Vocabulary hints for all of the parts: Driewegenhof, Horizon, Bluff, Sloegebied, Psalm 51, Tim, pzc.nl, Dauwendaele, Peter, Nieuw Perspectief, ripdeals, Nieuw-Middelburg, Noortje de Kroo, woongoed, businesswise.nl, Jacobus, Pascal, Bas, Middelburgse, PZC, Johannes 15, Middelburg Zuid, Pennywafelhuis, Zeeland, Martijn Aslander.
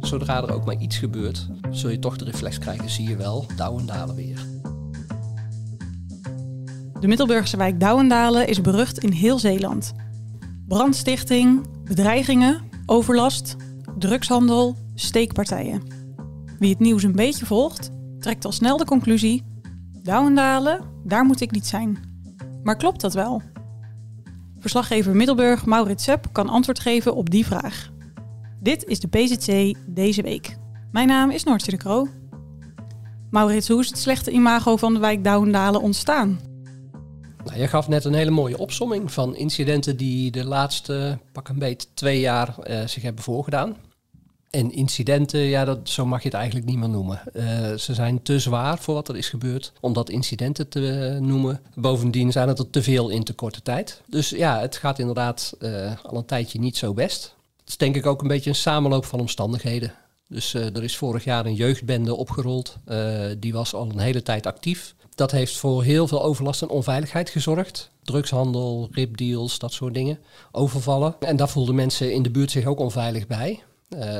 Zodra er ook maar iets gebeurt, zul je toch de reflex krijgen, zie je wel, Dauwendaele weer. De Middelburgse wijk Dauwendaele is berucht in heel Zeeland. Brandstichting, bedreigingen, overlast, drugshandel, steekpartijen. Wie het nieuws een beetje volgt, trekt al snel de conclusie: Dauwendaele, daar moet ik niet zijn. Maar klopt dat wel? Verslaggever Middelburg Maurits Sep kan antwoord geven op die vraag. Dit is de PZC deze week. Mijn naam is Noortje de Kroo. Maurits, hoe is het slechte imago van de wijk Dauwendaele ontstaan? Nou, je gaf net een hele mooie opsomming van incidenten die de laatste pak een beetje 2 jaar zich hebben voorgedaan. En incidenten, ja, zo mag je het eigenlijk niet meer noemen. Ze zijn te zwaar voor wat er is gebeurd om dat incidenten te noemen. Bovendien zijn het er te veel in te korte tijd. Dus ja, het gaat inderdaad al een tijdje niet zo best. Het is denk ik ook een beetje een samenloop van omstandigheden. Dus er is vorig jaar een jeugdbende opgerold. Die was al een hele tijd actief. Dat heeft voor heel veel overlast en onveiligheid gezorgd. Drugshandel, ripdeals, dat soort dingen. Overvallen. En daar voelden mensen in de buurt zich ook onveilig bij.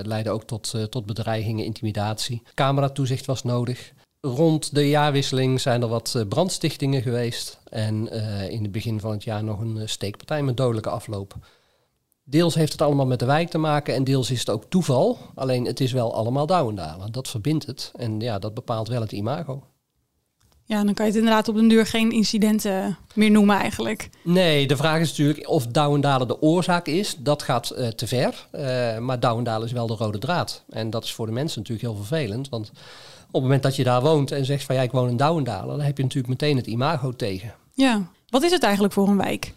Leidde ook tot bedreigingen, intimidatie. Cameratoezicht was nodig. Rond de jaarwisseling zijn er wat brandstichtingen geweest. En in het begin van het jaar nog een steekpartij met dodelijke afloop. Deels heeft het allemaal met de wijk te maken en deels is het ook toeval. Alleen het is wel allemaal Dauwendaele. Dat verbindt het en ja, dat bepaalt wel het imago. Ja, dan kan je het inderdaad op den duur geen incidenten meer noemen eigenlijk. Nee, de vraag is natuurlijk of Dauwendaele de oorzaak is. Dat gaat te ver, maar Dauwendaele is wel de rode draad. En dat is voor de mensen natuurlijk heel vervelend. Want op het moment dat je daar woont en zegt van ja, ik woon in Dauwendaele, dan heb je natuurlijk meteen het imago tegen. Ja, wat is het eigenlijk voor een wijk?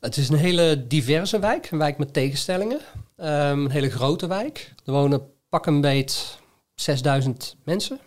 Het is een hele diverse wijk, een wijk met tegenstellingen. Een hele grote wijk. Er wonen pak een beet 6000 mensen.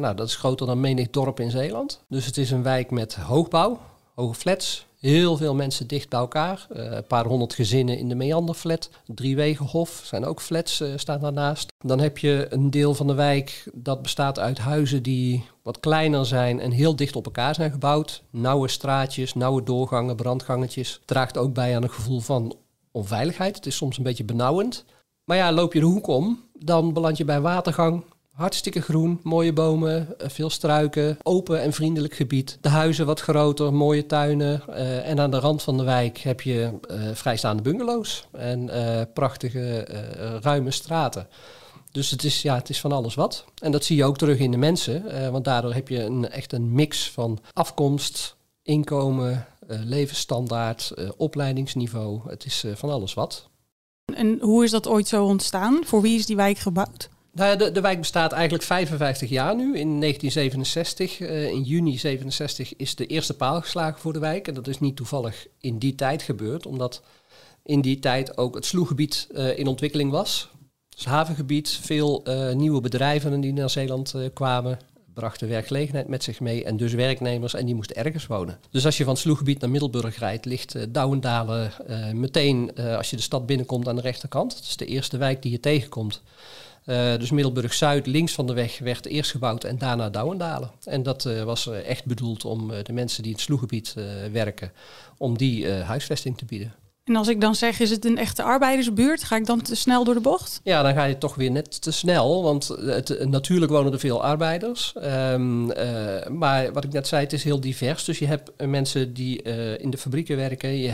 Nou, dat is groter dan menig dorp in Zeeland. Dus het is een wijk met hoogbouw, hoge flats. Heel veel mensen dicht bij elkaar. Een paar honderd gezinnen in de Meanderflat. Driewegenhof, zijn ook flats, staan daarnaast. Dan heb je een deel van de wijk dat bestaat uit huizen die wat kleiner zijn en heel dicht op elkaar zijn gebouwd. Nauwe straatjes, nauwe doorgangen, brandgangetjes. Draagt ook bij aan een gevoel van onveiligheid. Het is soms een beetje benauwend. Maar ja, loop je de hoek om, dan beland je bij Watergang. Hartstikke groen, mooie bomen, veel struiken, open en vriendelijk gebied. De huizen wat groter, mooie tuinen. En aan de rand van de wijk heb je vrijstaande bungalows en prachtige ruime straten. Dus het is van alles wat. En dat zie je ook terug in de mensen, want daardoor heb je echt een mix van afkomst, inkomen, levensstandaard, opleidingsniveau. Het is van alles wat. En hoe is dat ooit zo ontstaan? Voor wie is die wijk gebouwd? Nou ja, de wijk bestaat eigenlijk 55 jaar nu. In 1967, in juni 67, is de eerste paal geslagen voor de wijk. En dat is niet toevallig in die tijd gebeurd, omdat in die tijd ook het Sloegebied in ontwikkeling was. Dus havengebied, veel nieuwe bedrijven die naar Zeeland kwamen, brachten werkgelegenheid met zich mee en dus werknemers en die moesten ergens wonen. Dus als je van het Sloegebied naar Middelburg rijdt, ligt Dauwendaele meteen als je de stad binnenkomt aan de rechterkant. Dat is de eerste wijk die je tegenkomt. Dus Middelburg Zuid, links van de weg, werd eerst gebouwd en daarna Dauwendaele. En dat was echt bedoeld om de mensen die in het Sloegebied werken, om die huisvesting te bieden. En als ik dan zeg, is het een echte arbeidersbuurt? Ga ik dan te snel door de bocht? Ja, dan ga je toch weer net te snel, want natuurlijk wonen er veel arbeiders. Maar wat ik net zei, het is heel divers. Dus je hebt mensen die in de fabrieken werken.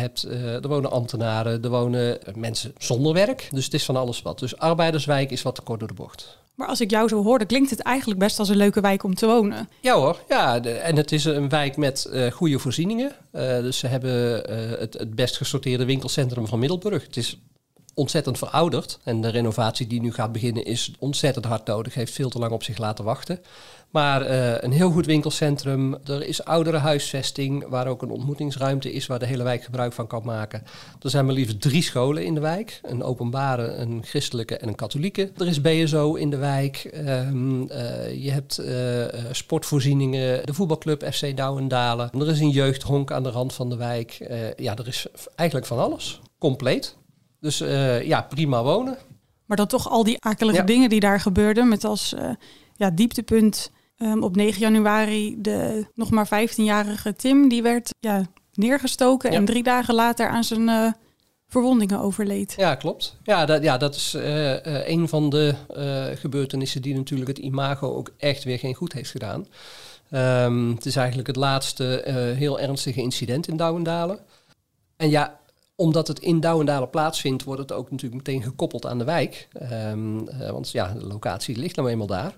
Er wonen ambtenaren, er wonen mensen zonder werk. Dus het is van alles wat. Dus arbeiderswijk is wat te kort door de bocht. Maar als ik jou zo hoor, dan klinkt het eigenlijk best als een leuke wijk om te wonen. Ja hoor, ja. En het is een wijk met goede voorzieningen. Dus ze hebben het best gesorteerde winkelcentrum van Middelburg. Het is ontzettend verouderd. En de renovatie die nu gaat beginnen is ontzettend hard nodig. Heeft veel te lang op zich laten wachten. Maar een heel goed winkelcentrum. Er is oudere huisvesting waar ook een ontmoetingsruimte is waar de hele wijk gebruik van kan maken. Er zijn maar liefst 3 scholen in de wijk. Een openbare, een christelijke en een katholieke. Er is BSO in de wijk. Je hebt sportvoorzieningen. De voetbalclub FC Dauwendaele. Er is een jeugdhonk aan de rand van de wijk. Ja, er is eigenlijk van alles. Compleet. Dus ja, prima wonen. Maar dan toch al die akelige dingen die daar gebeurden. Met als dieptepunt op 9 januari de nog maar 15-jarige Tim. Die werd neergestoken en 3 dagen later aan zijn verwondingen overleed. Ja, klopt. Dat is een van de gebeurtenissen die natuurlijk het imago ook echt weer geen goed heeft gedaan. Het is eigenlijk het laatste heel ernstige incident in Dauwendaele. En ja, omdat het in Dauwendaele plaatsvindt, wordt het ook natuurlijk meteen gekoppeld aan de wijk. Want ja, de locatie ligt nou eenmaal daar.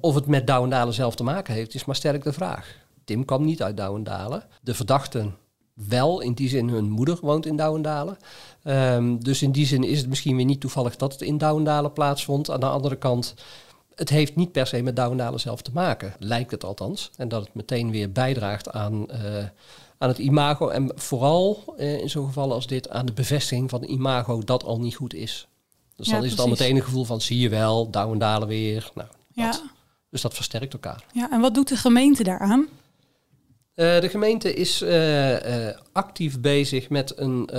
Of het met Dauwendaele zelf te maken heeft, is maar sterk de vraag. Tim kwam niet uit Dauwendaele. De verdachten wel, in die zin hun moeder woont in Dauwendaele. Dus in die zin is het misschien weer niet toevallig dat het in Dauwendaele plaatsvond. Aan de andere kant, het heeft niet per se met Dauwendaele zelf te maken. Lijkt het althans. En dat het meteen weer bijdraagt aan het imago en vooral in zo'n geval als dit aan de bevestiging van imago dat al niet goed is. Dus dan is het al meteen een gevoel van zie je wel, Dauwendaele weer. Nou, dat. Dus dat versterkt elkaar. Ja, en wat doet de gemeente daaraan? De gemeente is actief bezig met een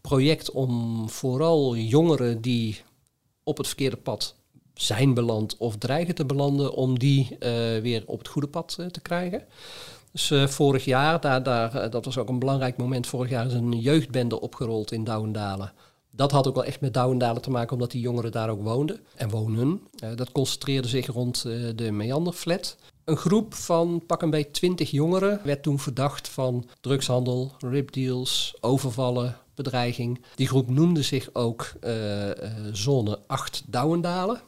project om vooral jongeren die op het verkeerde pad zijn beland of dreigen te belanden, om die weer op het goede pad te krijgen. Dus vorig jaar, dat was ook een belangrijk moment, vorig jaar is een jeugdbende opgerold in Dauwendaele. Dat had ook wel echt met Dauwendaele te maken, omdat die jongeren daar ook woonden en wonen. Dat concentreerde zich rond de Meanderflat. Een groep van pak een beetje 20 jongeren werd toen verdacht van drugshandel, ripdeals, overvallen, bedreiging. Die groep noemde zich ook Zone 8 Dauwendaele.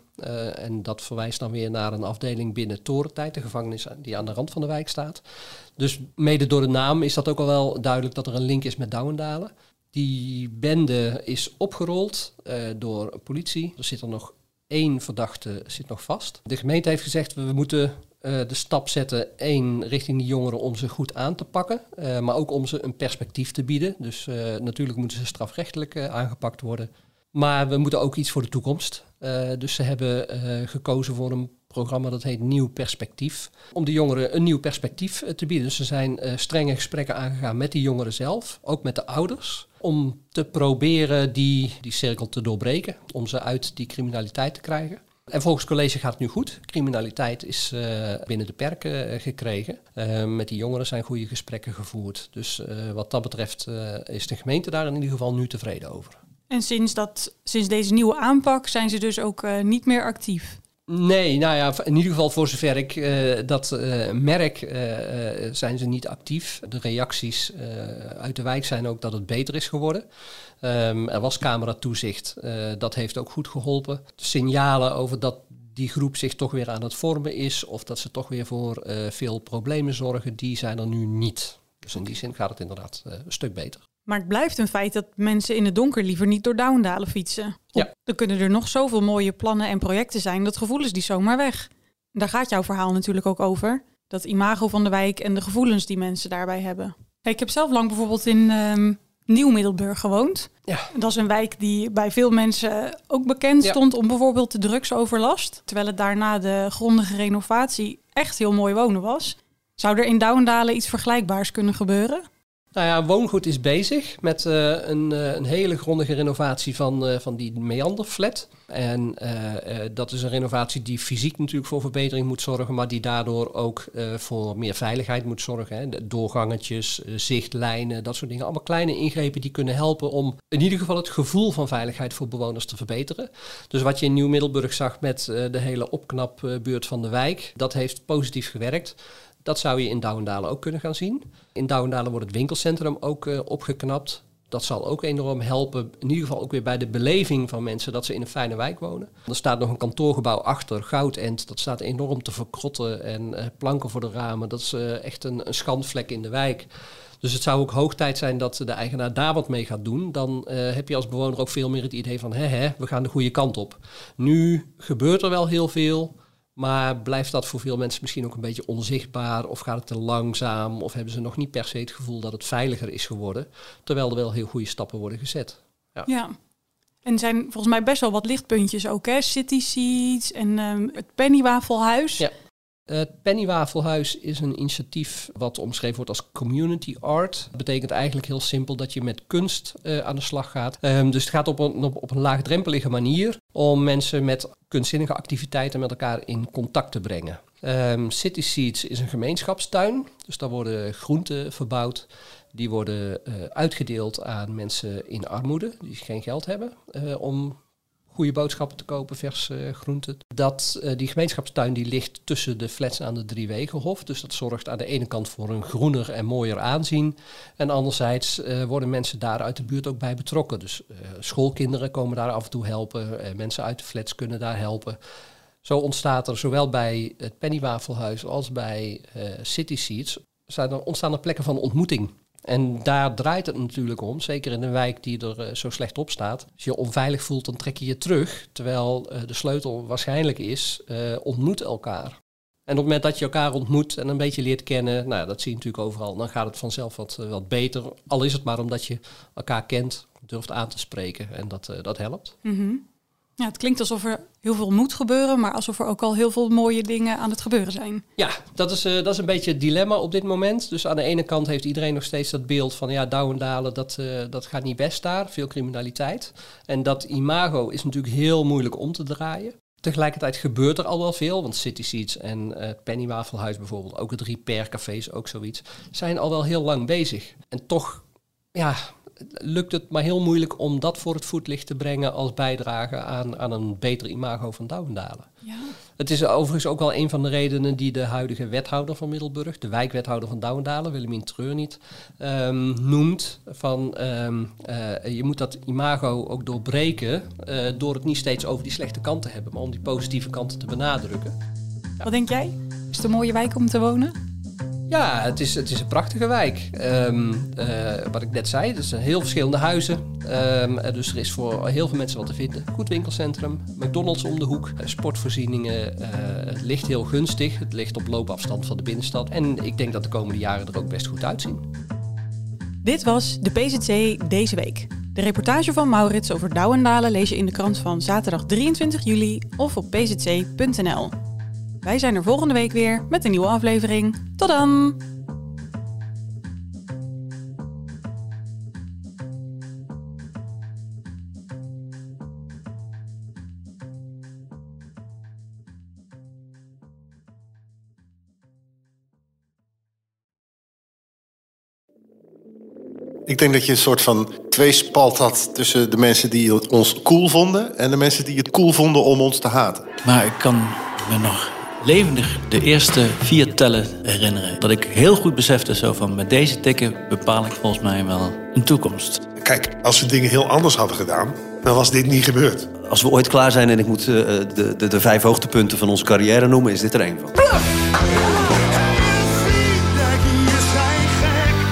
En dat verwijst dan weer naar een afdeling binnen Torentijd, de gevangenis die aan de rand van de wijk staat. Dus mede door de naam is dat ook al wel duidelijk dat er een link is met Dauwendaele. Die bende is opgerold door politie. Er zit er nog 1 verdachte zit nog vast. De gemeente heeft gezegd we moeten de stap zetten, 1 richting die jongeren om ze goed aan te pakken. Maar ook om ze een perspectief te bieden. Dus natuurlijk moeten ze strafrechtelijk aangepakt worden. Maar we moeten ook iets voor de toekomst. Dus ze hebben gekozen voor een programma dat heet Nieuw Perspectief. Om de jongeren een nieuw perspectief te bieden. Dus er zijn strenge gesprekken aangegaan met de jongeren zelf. Ook met de ouders. Om te proberen die cirkel te doorbreken. Om ze uit die criminaliteit te krijgen. En volgens het college gaat het nu goed. Criminaliteit is binnen de perken gekregen. Met die jongeren zijn goede gesprekken gevoerd. Dus wat dat betreft is de gemeente daar in ieder geval nu tevreden over. En sinds deze nieuwe aanpak zijn ze dus ook niet meer actief? Nee, nou ja, in ieder geval voor zover ik dat merk zijn ze niet actief. De reacties uit de wijk zijn ook dat het beter is geworden. Er was cameratoezicht, dat heeft ook goed geholpen. De signalen over dat die groep zich toch weer aan het vormen is of dat ze toch weer voor veel problemen zorgen, die zijn er nu niet. Dus in die zin gaat het inderdaad een stuk beter. Maar het blijft een feit dat mensen in het donker liever niet door Dauwendaele fietsen. Ja. Er kunnen er nog zoveel mooie plannen en projecten zijn, dat gevoel is die zomaar weg. Daar gaat jouw verhaal natuurlijk ook over. Dat imago van de wijk en de gevoelens die mensen daarbij hebben. Hey, ik heb zelf lang bijvoorbeeld in Nieuw-Middelburg gewoond. Ja. Dat is een wijk die bij veel mensen ook bekend stond om bijvoorbeeld de drugsoverlast. Terwijl het daarna de grondige renovatie echt heel mooi wonen was. Zou er in Dauwendaele iets vergelijkbaars kunnen gebeuren? Nou ja, woongoed is bezig met een hele grondige renovatie van die Meanderflat. En dat is een renovatie die fysiek natuurlijk voor verbetering moet zorgen, maar die daardoor ook voor meer veiligheid moet zorgen. Hè. De doorgangetjes, zichtlijnen, dat soort dingen. Allemaal kleine ingrepen die kunnen helpen om in ieder geval het gevoel van veiligheid voor bewoners te verbeteren. Dus wat je in Nieuw-Middelburg zag met de hele opknapbeurt van de wijk, dat heeft positief gewerkt. Dat zou je in Dauwendaele ook kunnen gaan zien. In Dauwendaele wordt het winkelcentrum ook opgeknapt. Dat zal ook enorm helpen, in ieder geval ook weer bij de beleving van mensen, dat ze in een fijne wijk wonen. Er staat nog een kantoorgebouw achter, Goudend, dat staat enorm te verkrotten en planken voor de ramen. Dat is echt een schandvlek in de wijk. Dus het zou ook hoog tijd zijn dat de eigenaar daar wat mee gaat doen. Dan heb je als bewoner ook veel meer het idee van, we gaan de goede kant op. Nu gebeurt er wel heel veel, maar blijft dat voor veel mensen misschien ook een beetje onzichtbaar? Of gaat het te langzaam? Of hebben ze nog niet per se het gevoel dat het veiliger is geworden? Terwijl er wel heel goede stappen worden gezet. Ja. En zijn volgens mij best wel wat lichtpuntjes ook, hè? City Seeds en het Pennywafelhuis. Ja. Het Pennywafelhuis is een initiatief wat omschreven wordt als community art. Dat betekent eigenlijk heel simpel dat je met kunst aan de slag gaat. Dus het gaat op een laagdrempelige manier om mensen met kunstzinnige activiteiten met elkaar in contact te brengen. City Seeds is een gemeenschapstuin, dus daar worden groenten verbouwd. Die worden uitgedeeld aan mensen in armoede die geen geld hebben om goede boodschappen te kopen, verse groenten. Die gemeenschapstuin die ligt tussen de flats aan de Driewegenhof. Dus dat zorgt aan de ene kant voor een groener en mooier aanzien. En anderzijds worden mensen daar uit de buurt ook bij betrokken. Dus schoolkinderen komen daar af en toe helpen. Mensen uit de flats kunnen daar helpen. Zo ontstaat er zowel bij het Pennywafelhuis als bij City Seeds ontstaan er plekken van ontmoeting. En daar draait het natuurlijk om, zeker in een wijk die er zo slecht op staat. Als je je onveilig voelt, dan trek je je terug, terwijl de sleutel waarschijnlijk is, ontmoet elkaar. En op het moment dat je elkaar ontmoet en een beetje leert kennen, dat zie je natuurlijk overal, dan gaat het vanzelf wat beter. Al is het maar omdat je elkaar kent, durft aan te spreken en dat helpt. Mm-hmm. Ja, het klinkt alsof er heel veel moet gebeuren, maar alsof er ook al heel veel mooie dingen aan het gebeuren zijn. Ja, dat is een beetje het dilemma op dit moment. Dus aan de ene kant heeft iedereen nog steeds dat beeld van Dauwendaele, dat gaat niet best daar, veel criminaliteit. En dat imago is natuurlijk heel moeilijk om te draaien. Tegelijkertijd gebeurt er al wel veel, want City Seeds en het Pennywafelhuis bijvoorbeeld, ook het Repair Café is ook zoiets, zijn al wel heel lang bezig. En toch, lukt het maar heel moeilijk om dat voor het voetlicht te brengen als bijdrage aan een beter imago van Dauwendaele. Ja. Het is overigens ook wel een van de redenen die de huidige wethouder van Middelburg, de wijkwethouder van Dauwendaele, Willemien Treur noemt. Je moet dat imago ook doorbreken door het niet steeds over die slechte kanten te hebben, maar om die positieve kanten te benadrukken. Ja. Wat denk jij? Is het een mooie wijk om te wonen? Ja, het is een prachtige wijk. Wat ik net zei, er zijn heel verschillende huizen. Dus er is voor heel veel mensen wat te vinden. Goed winkelcentrum, McDonald's om de hoek, sportvoorzieningen. Het ligt heel gunstig. Het ligt op loopafstand van de binnenstad. En ik denk dat de komende jaren er ook best goed uitzien. Dit was de PZC deze week. De reportage van Maurits over Dauwendaele lees je in de krant van zaterdag 23 juli of op pzc.nl. Wij zijn er volgende week weer met een nieuwe aflevering. Tot dan! Ik denk dat je een soort van tweespalt had tussen de mensen die ons cool vonden en de mensen die het cool vonden om ons te haten. Maar ik kan me nog levendig de eerste 4 tellen herinneren. Dat ik heel goed besefte zo van, met deze tikken bepaal ik volgens mij wel een toekomst. Kijk, als we dingen heel anders hadden gedaan, dan was dit niet gebeurd. Als we ooit klaar zijn en ik moet de 5 hoogtepunten van onze carrière noemen, is dit er één van.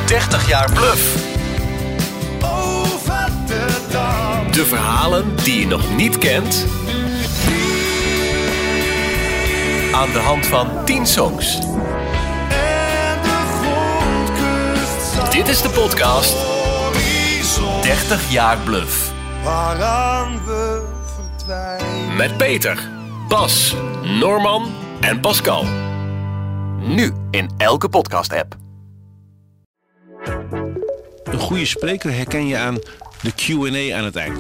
30 jaar Bluff. Over de dam. De verhalen die je nog niet kent, aan de hand van 10 songs. En de grondkust. Dit is de podcast Horizon, 30 jaar Bluff. Waaraan we verdwijnen. Met Peter, Bas, Norman en Pascal. Nu in elke podcast-app. Een goede spreker herken je aan de Q&A aan het eind.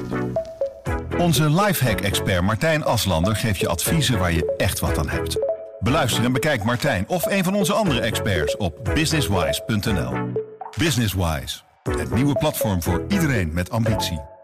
Onze lifehack-expert Martijn Aslander geeft je adviezen waar je echt wat aan hebt. Beluister en bekijk Martijn of een van onze andere experts op businesswise.nl. Businesswise, het nieuwe platform voor iedereen met ambitie.